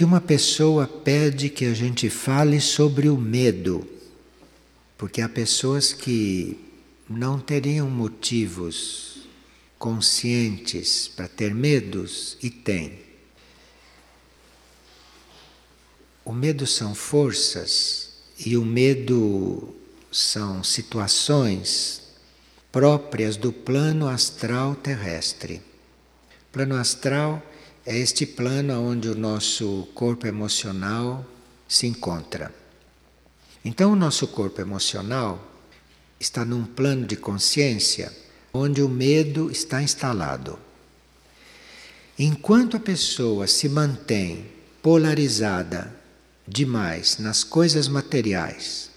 que uma pessoa pede que a gente fale sobre o medo, porque há pessoas que não teriam motivos conscientes para ter medos e têm. O medo são forças e o medo são situações próprias do plano astral terrestre. Plano astral é este plano onde o nosso corpo emocional se encontra. Então, o nosso corpo emocional está num plano de consciência onde o medo está instalado. Enquanto a pessoa se mantém polarizada demais nas coisas materiais,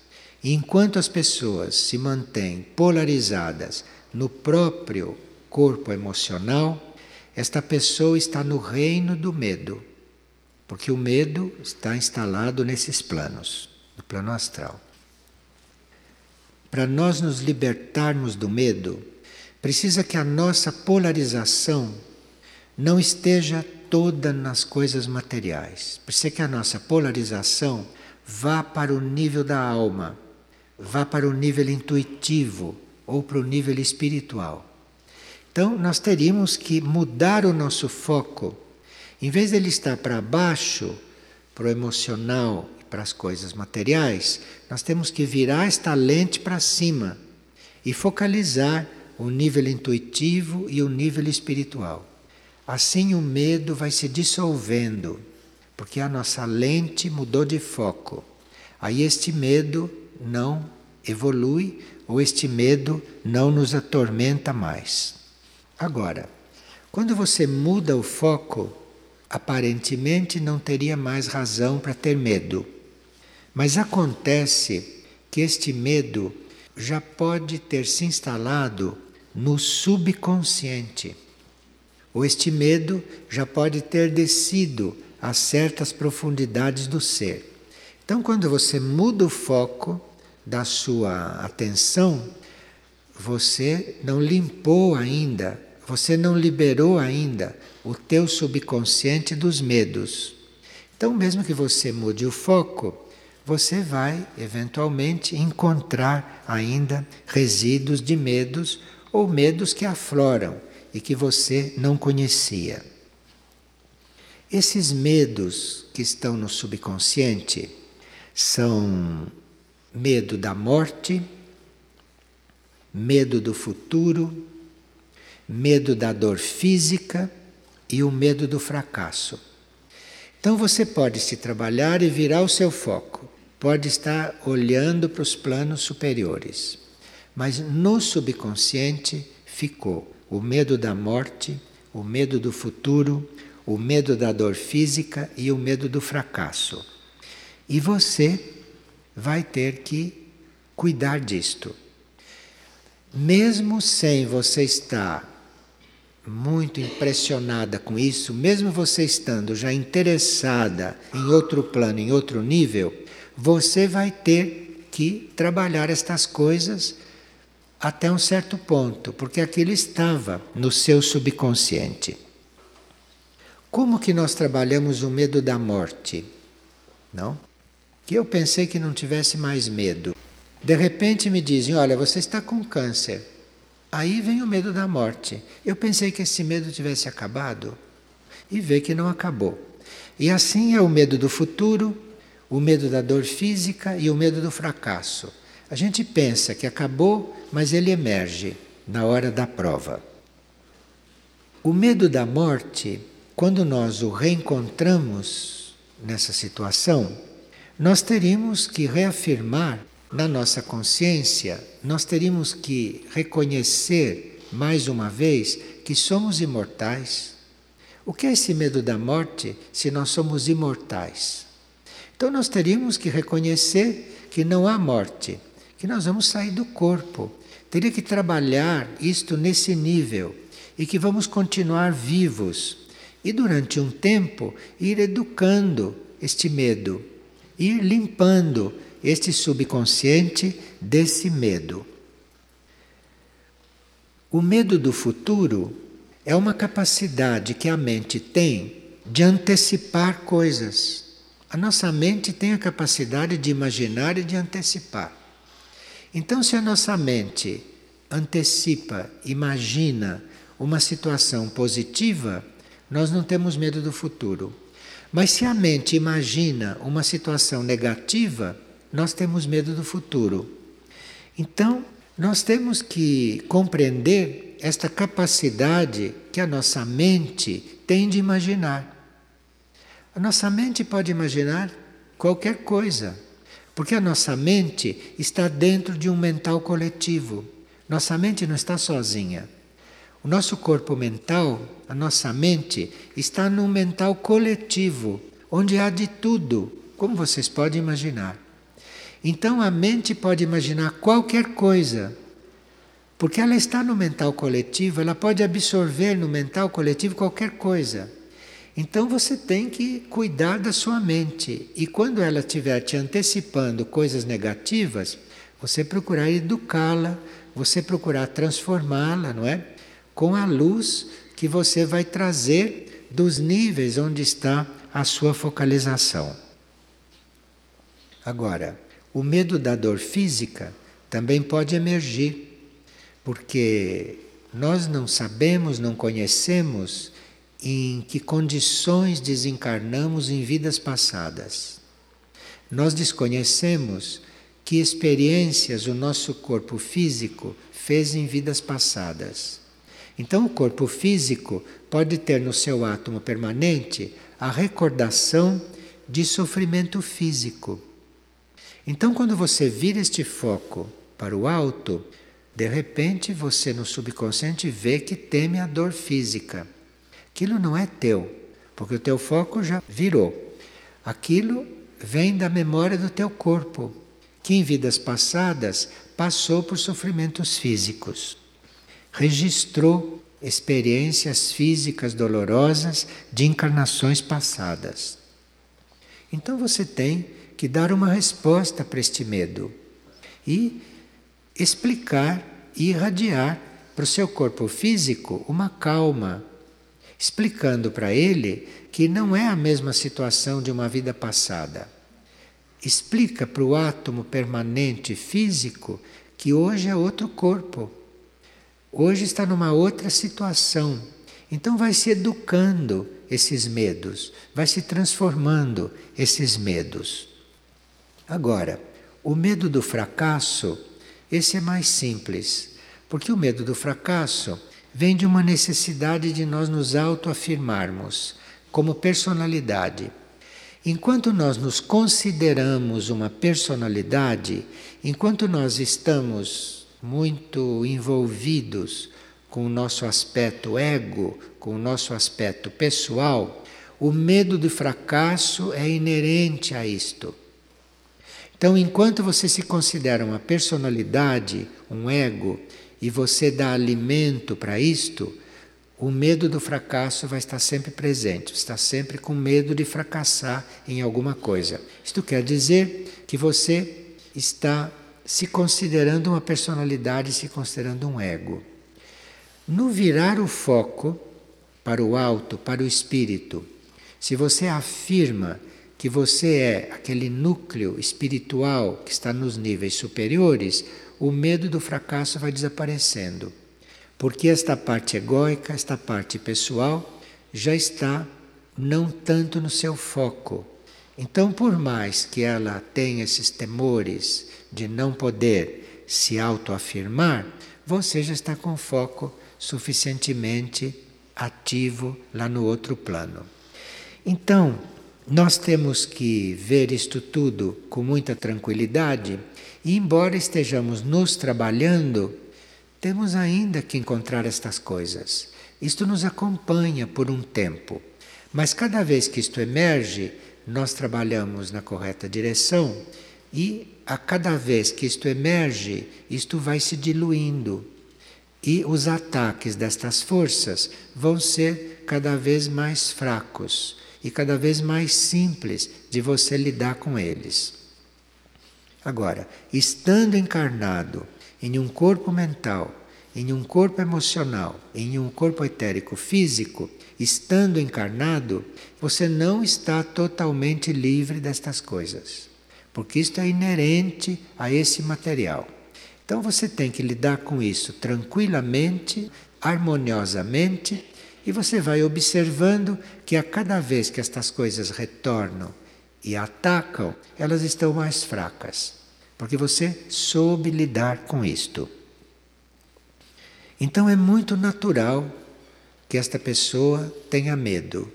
enquanto as pessoas se mantêm polarizadas no próprio corpo emocional, esta pessoa está no reino do medo, porque o medo está instalado nesses planos, no plano astral. Para nós nos libertarmos do medo, precisa que a nossa polarização não esteja toda nas coisas materiais. Precisa que a nossa polarização vá para o nível da alma, vá para o nível intuitivo ou para o nível espiritual. Então, nós teríamos que mudar o nosso foco. Em vez dele estar para baixo, para o emocional e para as coisas materiais, nós temos que virar esta lente para cima e focalizar o nível intuitivo e o nível espiritual. Assim o medo vai se dissolvendo, porque a nossa lente mudou de foco. Aí este medo não evolui ou este medo não nos atormenta mais. Agora, quando você muda o foco, aparentemente não teria mais razão para ter medo. Mas acontece que este medo já pode ter se instalado no subconsciente. Ou este medo já pode ter descido a certas profundidades do ser. Então, quando você muda o foco da sua atenção, você não limpou ainda, você não liberou ainda o teu subconsciente dos medos. Então, mesmo que você mude o foco, você vai, eventualmente, encontrar ainda resíduos de medos ou medos que afloram e que você não conhecia. Esses medos que estão no subconsciente são medo da morte, medo do futuro, medo da dor física e o medo do fracasso. Então você pode se trabalhar e virar o seu foco, pode estar olhando para os planos superiores, mas no subconsciente ficou o medo da morte, o medo do futuro, o medo da dor física e o medo do fracasso. E você vai ter que cuidar disto. Mesmo sem você estar muito impressionada com isso, mesmo você estando já interessada em outro plano, em outro nível, você vai ter que trabalhar estas coisas até um certo ponto, porque aquilo estava no seu subconsciente. Como que nós trabalhamos o medo da morte? Não? Que eu pensei que não tivesse mais medo. De repente me dizem, olha, você está com câncer. Aí vem o medo da morte. Eu pensei que esse medo tivesse acabado e vê que não acabou. E assim é o medo do futuro, o medo da dor física e o medo do fracasso. A gente pensa que acabou, mas ele emerge na hora da prova. O medo da morte, quando nós o reencontramos nessa situação, nós teríamos que reafirmar na nossa consciência, nós teríamos que reconhecer, mais uma vez, que somos imortais. O que é esse medo da morte se nós somos imortais? Então nós teríamos que reconhecer que não há morte, que nós vamos sair do corpo. Teria que trabalhar isto nesse nível e que vamos continuar vivos. E durante um tempo ir educando este medo, ir limpando este subconsciente desse medo. O medo do futuro é uma capacidade que a mente tem de antecipar coisas. A nossa mente tem a capacidade de imaginar e de antecipar. Então, se a nossa mente antecipa, imagina uma situação positiva, nós não temos medo do futuro. Mas se a mente imagina uma situação negativa, nós temos medo do futuro. Então, nós temos que compreender esta capacidade que a nossa mente tem de imaginar. A nossa mente pode imaginar qualquer coisa, porque a nossa mente está dentro de um mental coletivo. Nossa mente não está sozinha. O nosso corpo mental, a nossa mente, está num mental coletivo, onde há de tudo, como vocês podem imaginar. Então a mente pode imaginar qualquer coisa, porque ela está no mental coletivo, ela pode absorver no mental coletivo qualquer coisa. Então você tem que cuidar da sua mente. E quando ela estiver te antecipando coisas negativas, você procurar educá-la, você procurar transformá-la, não é? Com a luz que você vai trazer dos níveis onde está a sua focalização. Agora, o medo da dor física também pode emergir, porque nós não sabemos, não conhecemos em que condições desencarnamos em vidas passadas. Nós desconhecemos que experiências o nosso corpo físico fez em vidas passadas. Então o corpo físico pode ter no seu átomo permanente a recordação de sofrimento físico. Então quando você vira este foco para o alto, de repente você no subconsciente vê que teme a dor física. Aquilo não é teu, porque o teu foco já virou. Aquilo vem da memória do teu corpo, que em vidas passadas passou por sofrimentos físicos. Registrou experiências físicas dolorosas de encarnações passadas. Então você tem que dar uma resposta para este medo e explicar e irradiar para o seu corpo físico uma calma, explicando para ele que não é a mesma situação de uma vida passada. Explica para o átomo permanente físico que hoje é outro corpo. Hoje está numa outra situação. Então vai se educando esses medos, vai se transformando esses medos. Agora, o medo do fracasso, esse é mais simples, porque o medo do fracasso vem de uma necessidade de nós nos autoafirmarmos como personalidade. Enquanto nós nos consideramos uma personalidade, enquanto nós estamos muito envolvidos com o nosso aspecto ego, com o nosso aspecto pessoal, o medo do fracasso é inerente a isto. Então, enquanto você se considera uma personalidade, um ego, e você dá alimento para isto, o medo do fracasso vai estar sempre presente. Você está sempre com medo de fracassar em alguma coisa. Isto quer dizer que você está se considerando uma personalidade, se considerando um ego. No virar o foco para o alto, para o espírito, se você afirma que você é aquele núcleo espiritual que está nos níveis superiores, o medo do fracasso vai desaparecendo, porque esta parte egóica, esta parte pessoal, já está não tanto no seu foco. Então, por mais que ela tenha esses temores de não poder se autoafirmar, você já está com foco suficientemente ativo lá no outro plano. Então, nós temos que ver isto tudo com muita tranquilidade. E embora estejamos nos trabalhando, temos ainda que encontrar estas coisas. Isto nos acompanha por um tempo, mas cada vez que isto emerge, nós trabalhamos na correta direção e a cada vez que isto emerge, isto vai se diluindo e os ataques destas forças vão ser cada vez mais fracos e cada vez mais simples de você lidar com eles. Agora, estando encarnado em um corpo mental em um corpo emocional, em um corpo etérico físico, estando encarnado, você não está totalmente livre destas coisas, porque isto é inerente a esse material. Então você tem que lidar com isso tranquilamente, harmoniosamente, e você vai observando que a cada vez que estas coisas retornam e atacam, elas estão mais fracas, porque você soube lidar com isto. Então é muito natural que esta pessoa tenha medo.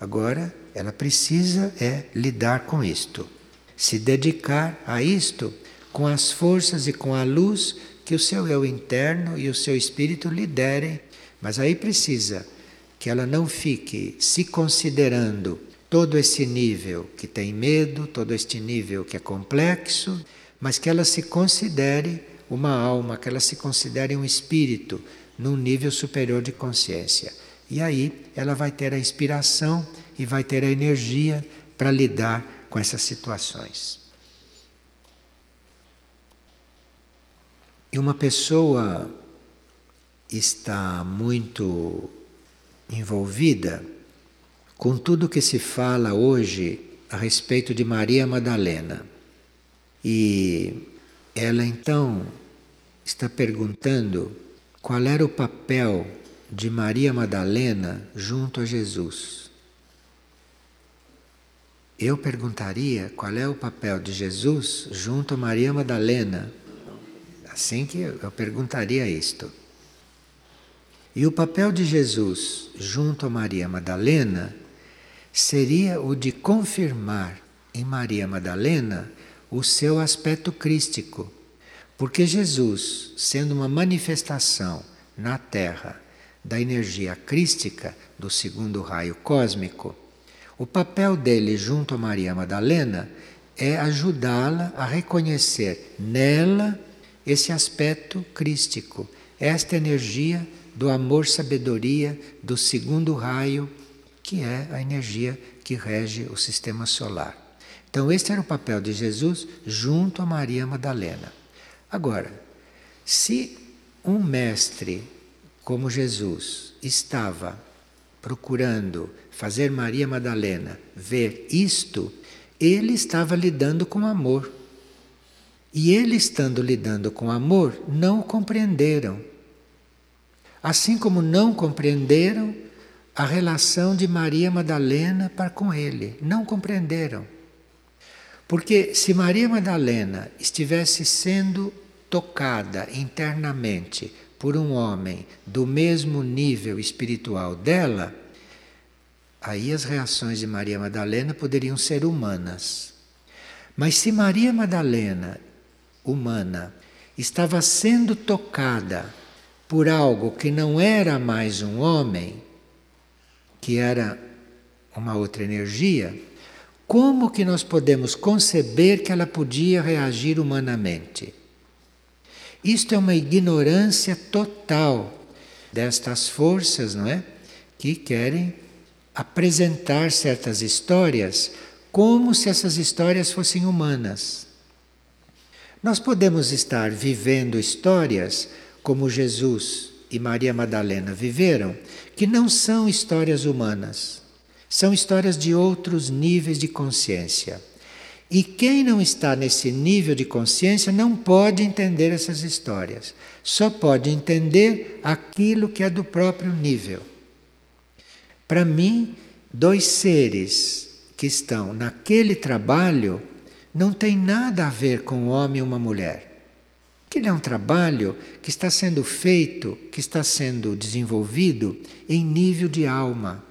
Agora, ela precisa é lidar com isto, se dedicar a isto com as forças e com a luz que o seu eu interno e o seu espírito lhe derem. Mas aí precisa que ela não fique se considerando todo esse nível que tem medo, todo este nível que é complexo, mas que ela se considere uma alma, que ela se considere um espírito num nível superior de consciência. E aí ela vai ter a inspiração e vai ter a energia para lidar com essas situações. E uma pessoa está muito envolvida com tudo que se fala hoje a respeito de Maria Madalena. E ela então está perguntando qual era o papel de Maria Madalena junto a Jesus. Eu perguntaria qual é o papel de Jesus junto a Maria Madalena. Assim que eu perguntaria isto. E o papel de Jesus junto a Maria Madalena seria o de confirmar em Maria Madalena o seu aspecto crístico. Porque Jesus, sendo uma manifestação na Terra da energia crística do segundo raio cósmico, o papel dele junto a Maria Madalena é ajudá-la a reconhecer nela esse aspecto crístico, esta energia do amor-sabedoria do segundo raio, que é a energia que rege o sistema solar. Então este era o papel de Jesus junto a Maria Madalena. Agora, se um mestre como Jesus estava procurando fazer Maria Madalena ver isto, ele estava lidando com amor. E ele, estando lidando com amor, não o compreenderam. Assim como não compreenderam a relação de Maria Madalena para com ele. Não compreenderam. Porque se Maria Madalena estivesse sendo tocada internamente por um homem do mesmo nível espiritual dela, aí as reações de Maria Madalena poderiam ser humanas. Mas se Maria Madalena humana estava sendo tocada por algo que não era mais um homem, que era uma outra energia, como que nós podemos conceber que ela podia reagir humanamente? Isto é uma ignorância total destas forças, não é? Que querem apresentar certas histórias como se essas histórias fossem humanas. Nós podemos estar vivendo histórias como Jesus e Maria Madalena viveram, que não são histórias humanas, são histórias de outros níveis de consciência. E quem não está nesse nível de consciência não pode entender essas histórias, só pode entender aquilo que é do próprio nível. Para mim, dois seres que estão naquele trabalho não tem nada a ver com um homem e uma mulher. Aquele é um trabalho que está sendo feito, que está sendo desenvolvido em nível de alma.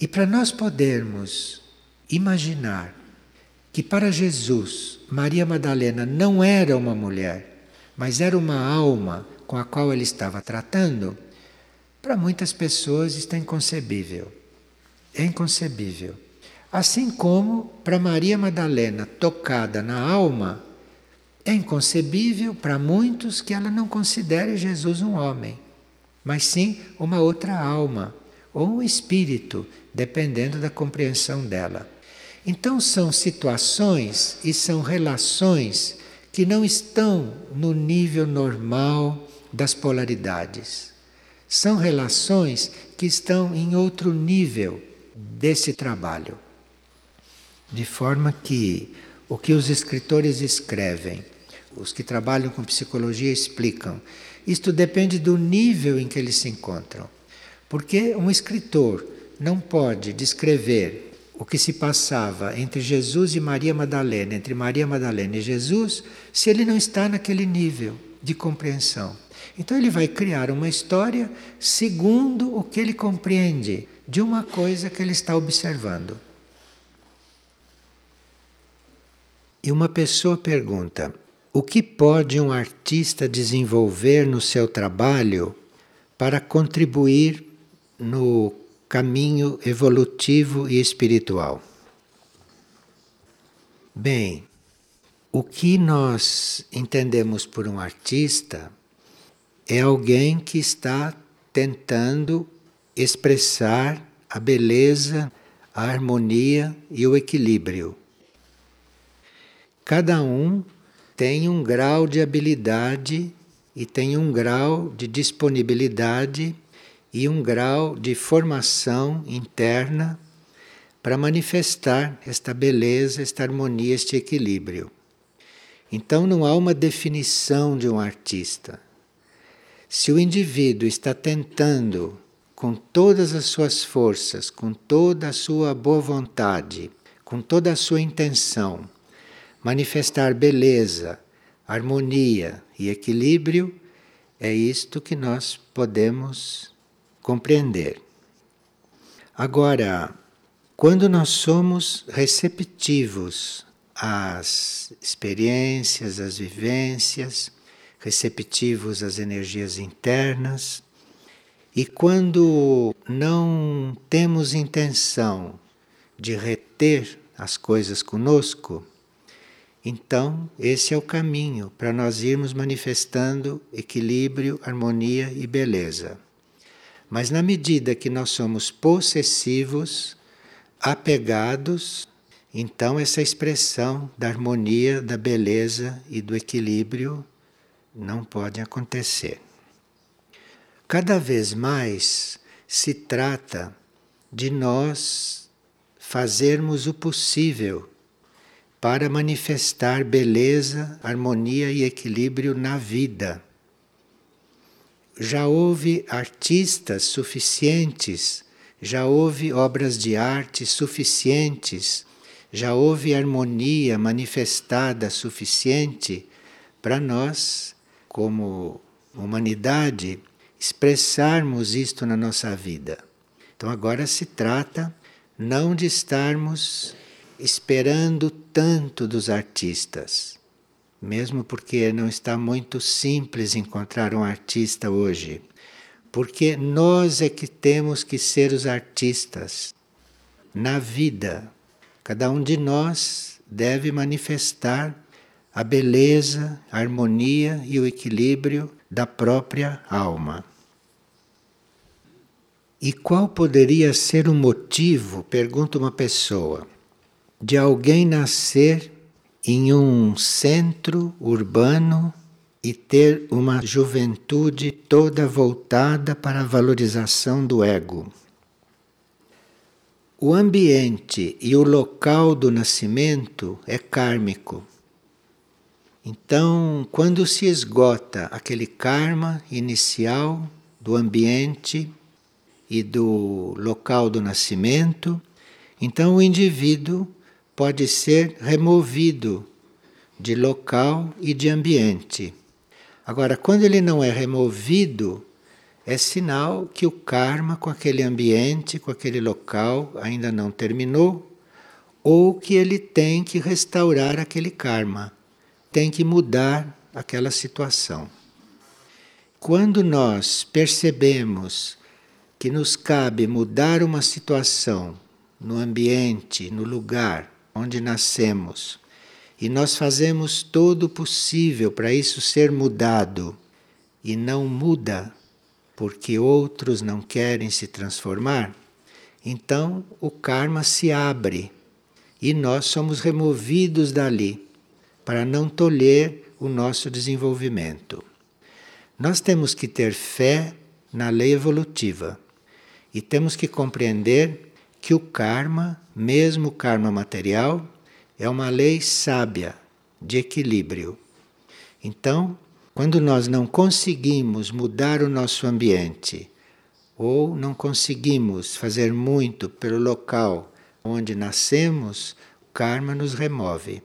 E para nós podermos imaginar que para Jesus, Maria Madalena não era uma mulher, mas era uma alma com a qual ele estava tratando, para muitas pessoas isto é inconcebível. É inconcebível. Assim como para Maria Madalena tocada na alma, é inconcebível para muitos que ela não considere Jesus um homem, mas sim uma outra alma ou um espírito, dependendo da compreensão dela. Então são situações e são relações que não estão no nível normal das polaridades. São relações que estão em outro nível desse trabalho. De forma que o que os escritores escrevem, os que trabalham com psicologia explicam, isto depende do nível em que eles se encontram. Porque um escritor não pode descrever o que se passava entre Jesus e Maria Madalena, entre Maria Madalena e Jesus, se ele não está naquele nível de compreensão. Então ele vai criar uma história segundo o que ele compreende de uma coisa que ele está observando. E uma pessoa pergunta: o que pode um artista desenvolver no seu trabalho para contribuir no caminho evolutivo e espiritual? Bem, o que nós entendemos por um artista é alguém que está tentando expressar a beleza, a harmonia e o equilíbrio. Cada um tem um grau de habilidade e tem um grau de disponibilidade e um grau de formação interna para manifestar esta beleza, esta harmonia, este equilíbrio. Então não há uma definição de um artista. Se o indivíduo está tentando, com todas as suas forças, com toda a sua boa vontade, com toda a sua intenção, manifestar beleza, harmonia e equilíbrio, é isto que nós podemos compreender. Agora, quando nós somos receptivos às experiências, às vivências, receptivos às energias internas, e quando não temos intenção de reter as coisas conosco, então esse é o caminho para nós irmos manifestando equilíbrio, harmonia e beleza. Mas na medida que nós somos possessivos, apegados, então essa expressão da harmonia, da beleza e do equilíbrio não pode acontecer. Cada vez mais se trata de nós fazermos o possível para manifestar beleza, harmonia e equilíbrio na vida. Já houve artistas suficientes, já houve obras de arte suficientes, já houve harmonia manifestada suficiente para nós, como humanidade, expressarmos isto na nossa vida. Então agora se trata não de estarmos esperando tanto dos artistas. Mesmo porque não está muito simples encontrar um artista hoje, porque nós é que temos que ser os artistas na vida. Cada um de nós deve manifestar a beleza, a harmonia e o equilíbrio da própria alma. E qual poderia ser o motivo, pergunta uma pessoa, de alguém nascer em um centro urbano e ter uma juventude toda voltada para a valorização do ego? O ambiente e o local do nascimento é kármico. Então, quando se esgota aquele karma inicial do ambiente e do local do nascimento, então o indivíduo pode ser removido de local e de ambiente. Agora, quando ele não é removido, é sinal que o karma com aquele ambiente, com aquele local, ainda não terminou, ou que ele tem que restaurar aquele karma, tem que mudar aquela situação. Quando nós percebemos que nos cabe mudar uma situação no ambiente, no lugar onde nascemos, e nós fazemos todo o possível para isso ser mudado, e não muda porque outros não querem se transformar, então o karma se abre e nós somos removidos dali para não tolher o nosso desenvolvimento. Nós temos que ter fé na lei evolutiva e temos que compreender que o karma, mesmo o karma material, é uma lei sábia de equilíbrio. Então, quando nós não conseguimos mudar o nosso ambiente ou não conseguimos fazer muito pelo local onde nascemos, o karma nos remove,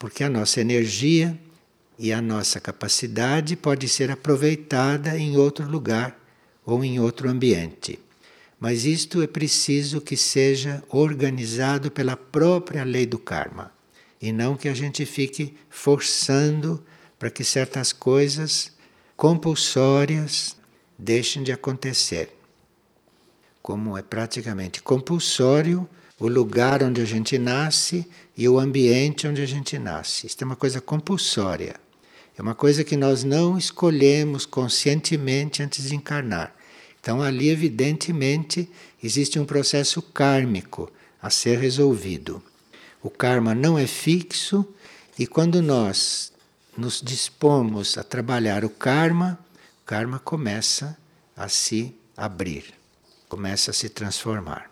porque a nossa energia e a nossa capacidade pode ser aproveitada em outro lugar ou em outro ambiente. Mas isto é preciso que seja organizado pela própria lei do karma, e não que a gente fique forçando para que certas coisas compulsórias deixem de acontecer. Como é praticamente compulsório o lugar onde a gente nasce e o ambiente onde a gente nasce. Isto é uma coisa compulsória. É uma coisa que nós não escolhemos conscientemente antes de encarnar. Então ali, evidentemente, existe um processo kármico a ser resolvido. O karma não é fixo e quando nós nos dispomos a trabalhar o karma começa a se abrir, começa a se transformar.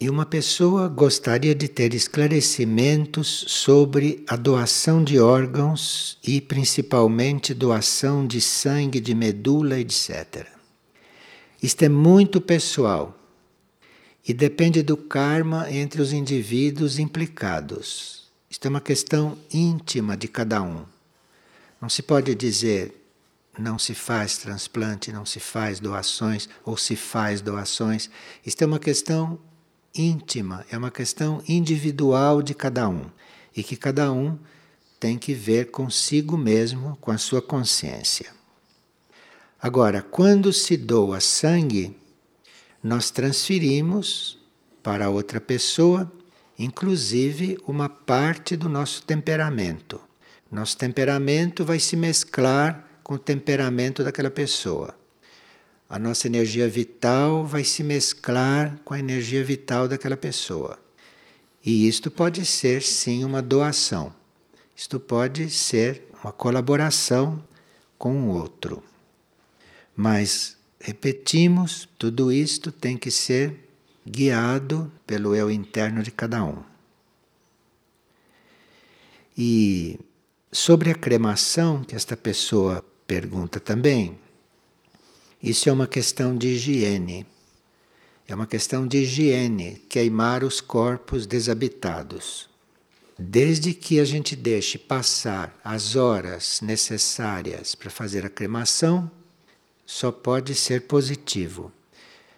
E uma pessoa gostaria de ter esclarecimentos sobre a doação de órgãos e principalmente doação de sangue, de medula, etc. Isto é muito pessoal e depende do karma entre os indivíduos implicados. Isto é uma questão íntima de cada um. Não se pode dizer não se faz transplante, não se faz doações ou se faz doações. Isto é uma questão íntima, é uma questão individual de cada um e que cada um tem que ver consigo mesmo, com a sua consciência. Agora, quando se doa sangue, nós transferimos para outra pessoa, inclusive uma parte do nosso temperamento. Nosso temperamento vai se mesclar com o temperamento daquela pessoa. A nossa energia vital vai se mesclar com a energia vital daquela pessoa. E isto pode ser, sim, uma doação. Isto pode ser uma colaboração com o outro. Mas, repetimos, tudo isto tem que ser guiado pelo eu interno de cada um. E sobre a cremação, que esta pessoa pergunta também, isso é uma questão de higiene. É uma questão de higiene, queimar os corpos desabitados. Desde que a gente deixe passar as horas necessárias para fazer a cremação, só pode ser positivo.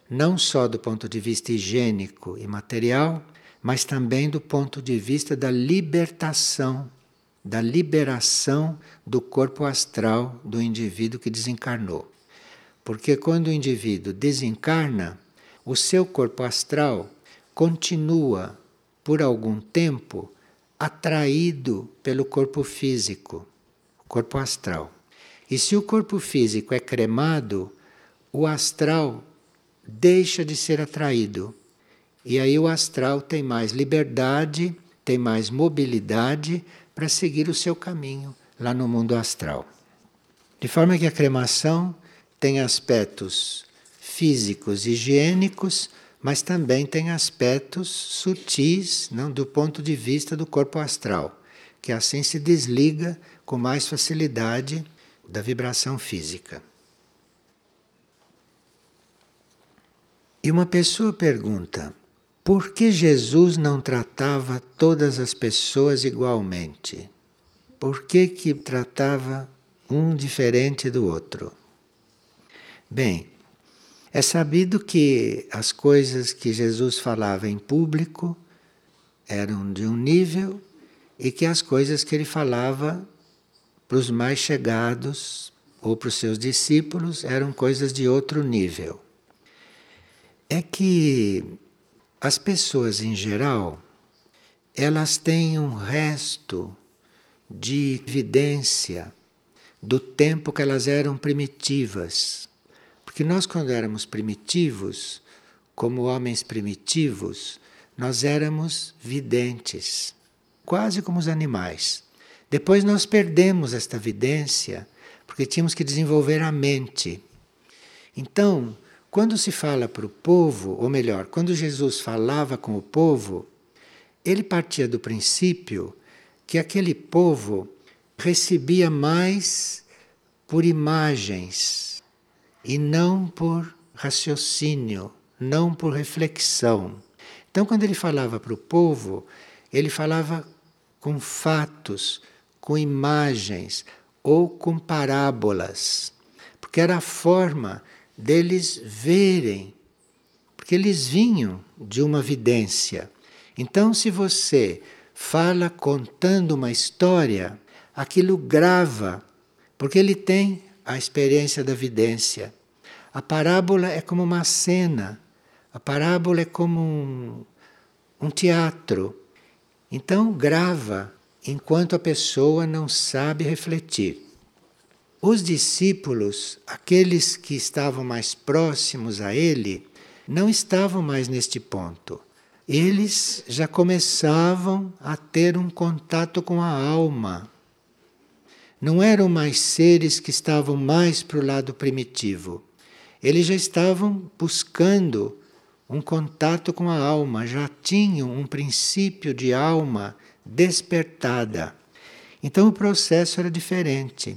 Não só do ponto de vista higiênico e material, mas também do ponto de vista da libertação, da liberação do corpo astral do indivíduo que desencarnou. Porque quando o indivíduo desencarna, o seu corpo astral continua, por algum tempo, atraído pelo corpo físico, o corpo astral. E se o corpo físico é cremado, o astral deixa de ser atraído. E aí o astral tem mais liberdade, tem mais mobilidade para seguir o seu caminho lá no mundo astral. De forma que a cremação tem aspectos físicos, higiênicos, mas também tem aspectos sutis, não, do ponto de vista do corpo astral, que assim se desliga com mais facilidade da vibração física. E uma pessoa pergunta, por que Jesus não tratava todas as pessoas igualmente? Por que que tratava um diferente do outro? Bem, é sabido que as coisas que Jesus falava em público eram de um nível e que as coisas que ele falava para os mais chegados ou para os seus discípulos eram coisas de outro nível. É que as pessoas em geral, elas têm um resto de evidência do tempo que elas eram primitivas. Porque nós, quando éramos primitivos, como homens primitivos, nós éramos videntes, quase como os animais. Depois nós perdemos esta vidência, porque tínhamos que desenvolver a mente. Então, quando se fala para o povo, ou melhor, quando Jesus falava com o povo, ele partia do princípio que aquele povo recebia mais por imagens e não por raciocínio, não por reflexão. Então, quando ele falava para o povo, ele falava com fatos, com imagens ou com parábolas, porque era a forma deles verem, porque eles vinham de uma vidência. Então, se você fala contando uma história, aquilo grava, porque ele tem a experiência da vidência. A parábola é como uma cena, a parábola é como um teatro. Então, grava, enquanto a pessoa não sabe refletir. Os discípulos, aqueles que estavam mais próximos a ele, não estavam mais neste ponto. Eles já começavam a ter um contato com a alma. Não eram mais seres que estavam mais para o lado primitivo. Eles já estavam buscando um contato com a alma, já tinham um princípio de alma despertada. Então o processo era diferente.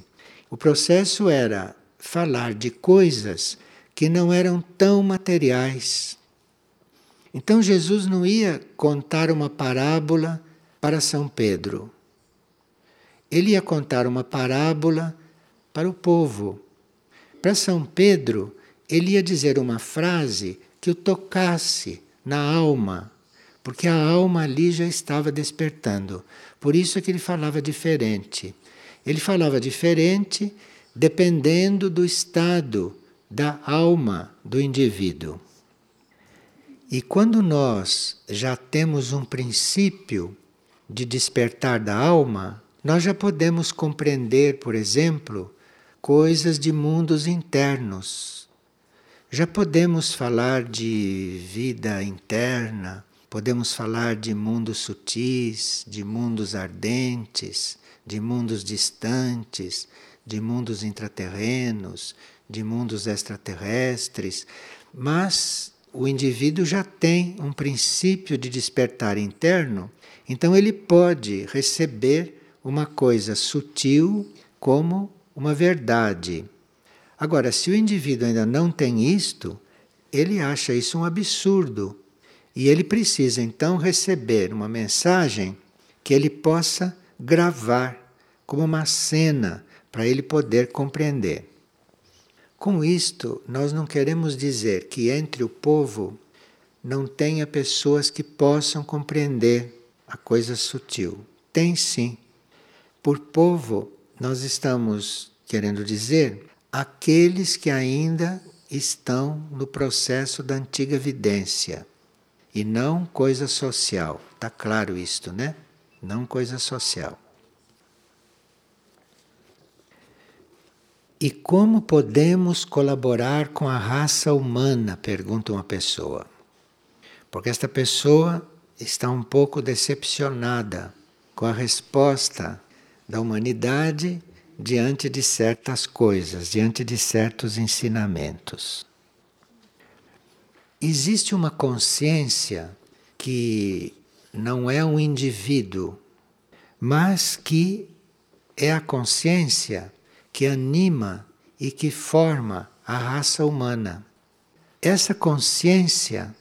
O processo era falar de coisas que não eram tão materiais. Então Jesus não ia contar uma parábola para São Pedro. Ele ia contar uma parábola para o povo. Para São Pedro, ele ia dizer uma frase que o tocasse na alma, porque a alma ali já estava despertando. Por isso é que ele falava diferente. Ele falava diferente dependendo do estado da alma do indivíduo. E quando nós já temos um princípio de despertar da alma, nós já podemos compreender, por exemplo, coisas de mundos internos. Já podemos falar de vida interna, podemos falar de mundos sutis, de mundos ardentes, de mundos distantes, de mundos intraterrenos, de mundos extraterrestres, mas o indivíduo já tem um princípio de despertar interno, então ele pode receber uma coisa sutil como uma verdade. Agora, se o indivíduo ainda não tem isto, ele acha isso um absurdo. E ele precisa, então, receber uma mensagem que ele possa gravar como uma cena para ele poder compreender. Com isto, nós não queremos dizer que entre o povo não tenha pessoas que possam compreender a coisa sutil. Tem sim. Por povo, nós estamos querendo dizer aqueles que ainda estão no processo da antiga vidência e não coisa social. Está claro isto, né? Não coisa social. E como podemos colaborar com a raça humana? Pergunta uma pessoa. Porque esta pessoa está um pouco decepcionada com a resposta da humanidade diante de certas coisas, diante de certos ensinamentos. Existe uma consciência que não é um indivíduo, mas que é a consciência que anima e que forma a raça humana. Essa consciência,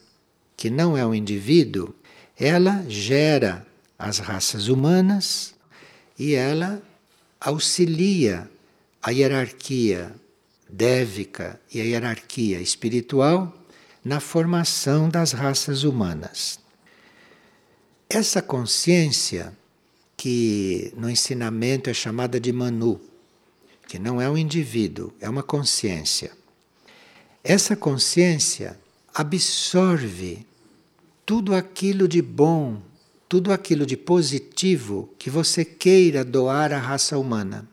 que não é um indivíduo, ela gera as raças humanas e ela auxilia a hierarquia dévica e a hierarquia espiritual na formação das raças humanas. Essa consciência, que no ensinamento é chamada de Manu, que não é um indivíduo, é uma consciência. Essa consciência absorve tudo aquilo de bom, tudo aquilo de positivo que você queira doar à raça humana,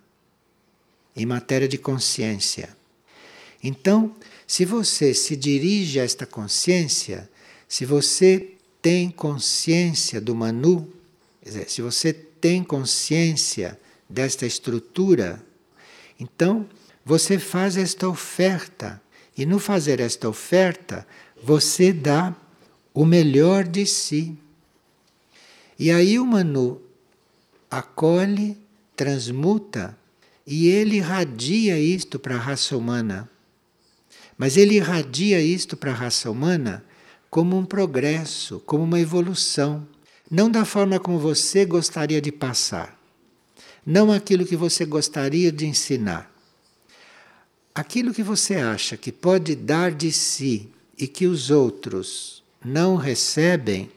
em matéria de consciência. Então, se você se dirige a esta consciência, se você tem consciência do Manu, quer dizer, se você tem consciência desta estrutura, então você faz esta oferta. E no fazer esta oferta, você dá o melhor de si. E aí o Manu acolhe, transmuta, e ele irradia isto para a raça humana. Mas ele irradia isto para a raça humana como um progresso, como uma evolução. Não da forma como você gostaria de passar. Não aquilo que você gostaria de ensinar. Aquilo que você acha que pode dar de si e que os outros não recebem,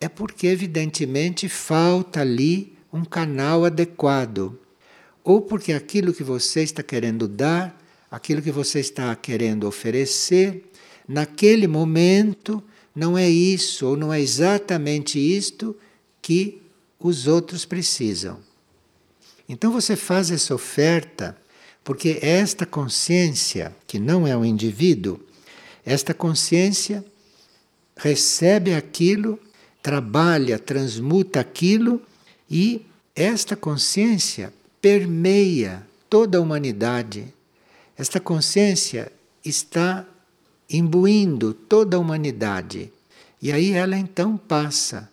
é porque, evidentemente, falta ali um canal adequado. Ou porque aquilo que você está querendo dar, aquilo que você está querendo oferecer, naquele momento não é isso ou não é exatamente isto que os outros precisam. Então você faz essa oferta. Porque esta consciência, que não é um indivíduo, esta consciência recebe aquilo, trabalha, transmuta aquilo, e esta consciência permeia toda a humanidade. Esta consciência está imbuindo toda a humanidade. E aí ela então passa,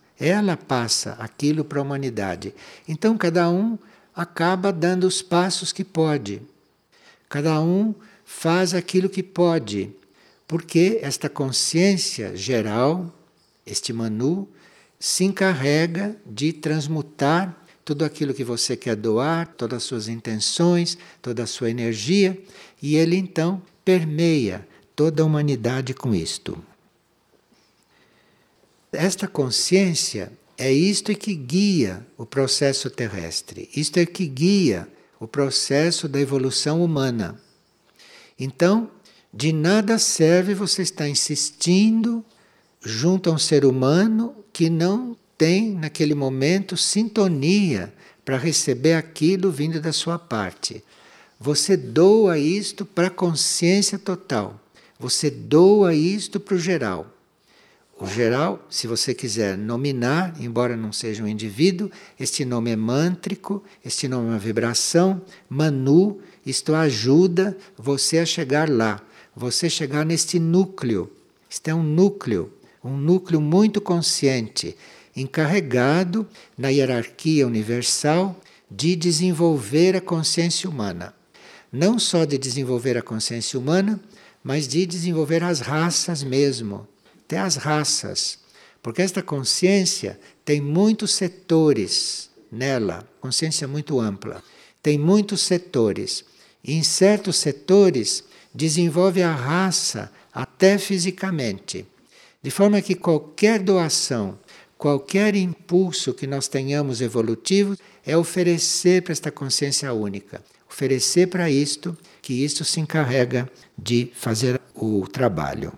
aquilo para a humanidade. Então cada um acaba dando os passos que pode. Cada um faz aquilo que pode, porque esta consciência geral, este Manu, se encarrega de transmutar tudo aquilo que você quer doar, todas as suas intenções, toda a sua energia, e ele então permeia toda a humanidade com isto. Esta consciência é isto que guia o processo terrestre, isto é que guia o processo da evolução humana. Então, de nada serve você estar insistindo junto a um ser humano que não tem, naquele momento, sintonia para receber aquilo vindo da sua parte. Você doa isto para a consciência total. Você doa isto para o geral. O geral, se você quiser nominar, embora não seja um indivíduo, este nome é mântrico, este nome é uma vibração. Manu, isto ajuda você a chegar lá, você chegar neste núcleo. Isto é um núcleo muito consciente, encarregado na hierarquia universal de desenvolver a consciência humana. Não só de desenvolver a consciência humana, mas de desenvolver as raças mesmo. Até as raças, porque esta consciência tem muitos setores nela, consciência muito ampla, tem muitos setores, e em certos setores desenvolve a raça até fisicamente, de forma que qualquer doação, qualquer impulso que nós tenhamos evolutivo é oferecer para esta consciência única, oferecer para isto, que isto se encarrega de fazer o trabalho.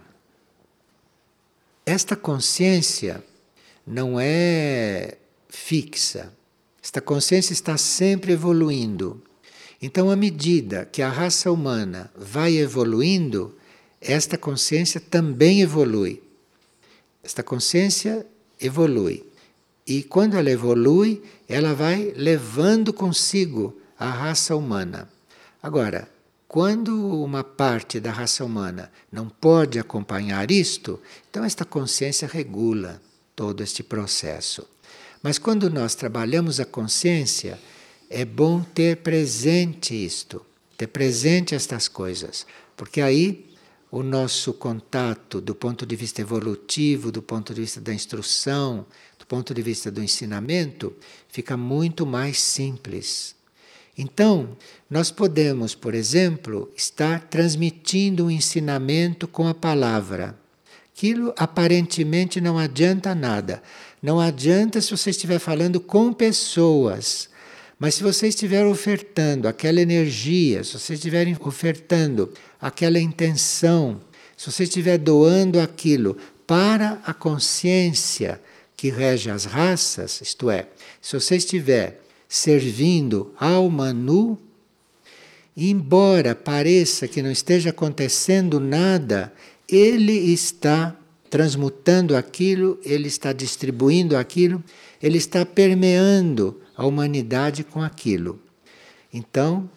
Esta consciência não é fixa. Esta consciência está sempre evoluindo. Então, à medida que a raça humana vai evoluindo, esta consciência também evolui. Esta consciência evolui. E quando ela evolui, ela vai levando consigo a raça humana. Agora, quando uma parte da raça humana não pode acompanhar isto, então esta consciência regula todo este processo. Mas quando nós trabalhamos a consciência, é bom ter presente isto, ter presente estas coisas, porque aí o nosso contato do ponto de vista evolutivo, do ponto de vista da instrução, do ponto de vista do ensinamento, fica muito mais simples. Então, nós podemos, por exemplo, estar transmitindo um ensinamento com a palavra. Aquilo aparentemente não adianta nada. Não adianta se você estiver falando com pessoas. Mas se você estiver ofertando aquela energia, se você estiver ofertando aquela intenção, se você estiver doando aquilo para a consciência que rege as raças, isto é, se você estiver servindo ao Manu, embora pareça que não esteja acontecendo nada, ele está transmutando aquilo, ele está distribuindo aquilo, Ele está permeando a humanidade com aquilo. Então,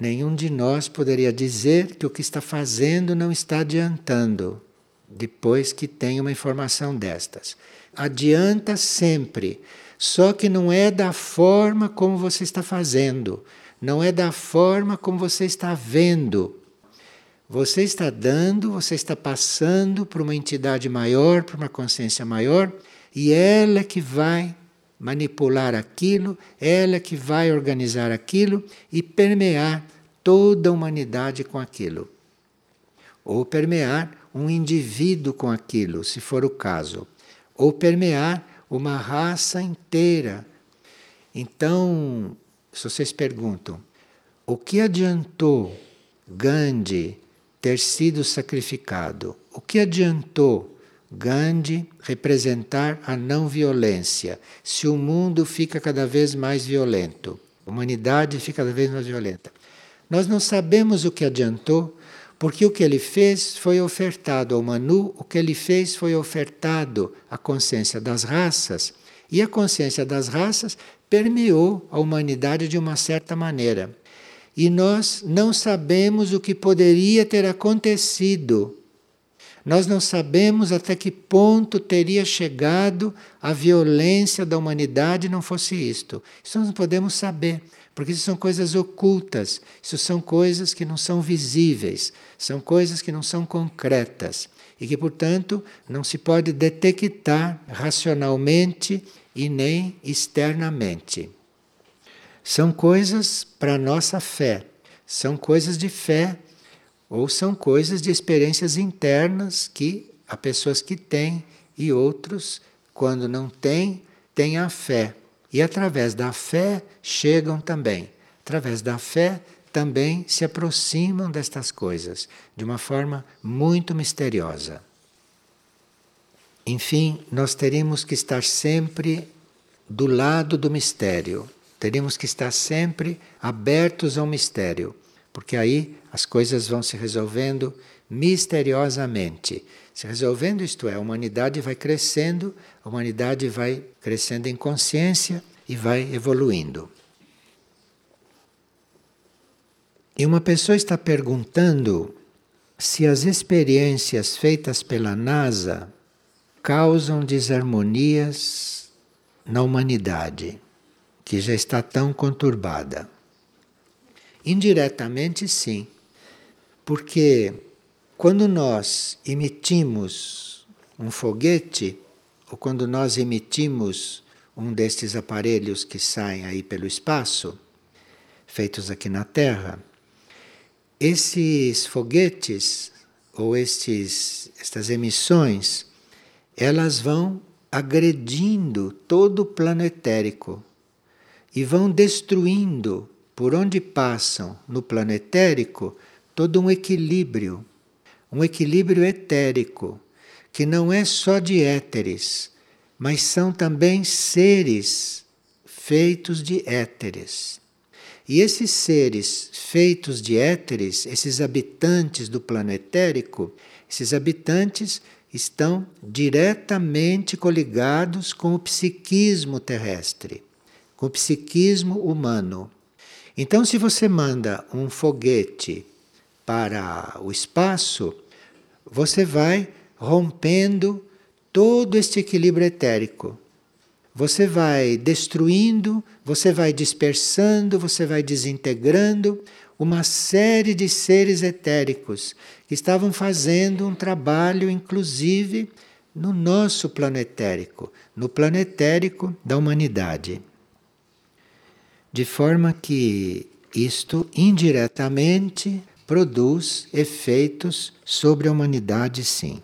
nenhum de nós poderia dizer que o que está fazendo não está adiantando, depois que tem uma informação destas. Adianta sempre, só que não é da forma como você está fazendo, não é da forma como você está vendo. Você está dando, você está passando para uma entidade maior, para uma consciência maior, e ela é que vai manipular aquilo, ela é que vai organizar aquilo e permear toda a humanidade com aquilo. Ou permear um indivíduo com aquilo, se for o caso. Ou permear uma raça inteira. Então, se vocês perguntam, o que adiantou Gandhi ter sido sacrificado? O que adiantou Gandhi representar a não violência se o mundo fica cada vez mais violento? A humanidade fica cada vez mais violenta. Nós não sabemos o que adiantou, porque o que ele fez foi ofertado ao Manu, o que ele fez foi ofertado à consciência das raças, e a consciência das raças permeou a humanidade de uma certa maneira. E nós não sabemos o que poderia ter acontecido. Nós não sabemos até que ponto teria chegado a violência da humanidade não fosse isto. Isso nós não podemos saber, porque isso são coisas ocultas, isso são coisas que não são visíveis, são coisas que não são concretas e que, portanto, não se pode detectar racionalmente e nem externamente. São coisas para a nossa fé, são coisas de fé ou são coisas de experiências internas que há pessoas que têm e outros, quando não têm, têm a fé. E através da fé chegam também, através da fé também se aproximam destas coisas de uma forma muito misteriosa. Enfim, nós teríamos que estar sempre do lado do mistério. Teríamos que estar sempre abertos ao mistério, porque aí as coisas vão se resolvendo misteriosamente. Se resolvendo, isto é, a humanidade vai crescendo em consciência e vai evoluindo. E uma pessoa está perguntando se as experiências feitas pela NASA causam desarmonias na humanidade, que já está tão conturbada. Indiretamente, sim, porque quando nós emitimos um foguete, ou quando nós emitimos um destes aparelhos que saem aí pelo espaço, feitos aqui na Terra, esses foguetes, ou estas emissões, elas vão agredindo todo o plano etérico, e vão destruindo, por onde passam no plano etérico, todo um equilíbrio etérico, que não é só de éteres, mas são também seres feitos de éteres. E esses seres feitos de éteres, esses habitantes do plano etérico, esses habitantes estão diretamente coligados com o psiquismo terrestre, com o psiquismo humano. Então, se você manda um foguete para o espaço, você vai rompendo todo este equilíbrio etérico. Você vai destruindo, você vai dispersando, você vai desintegrando uma série de seres etéricos que estavam fazendo um trabalho, inclusive, no nosso plano etérico, no plano etérico da humanidade. De forma que isto indiretamente produz efeitos sobre a humanidade, sim.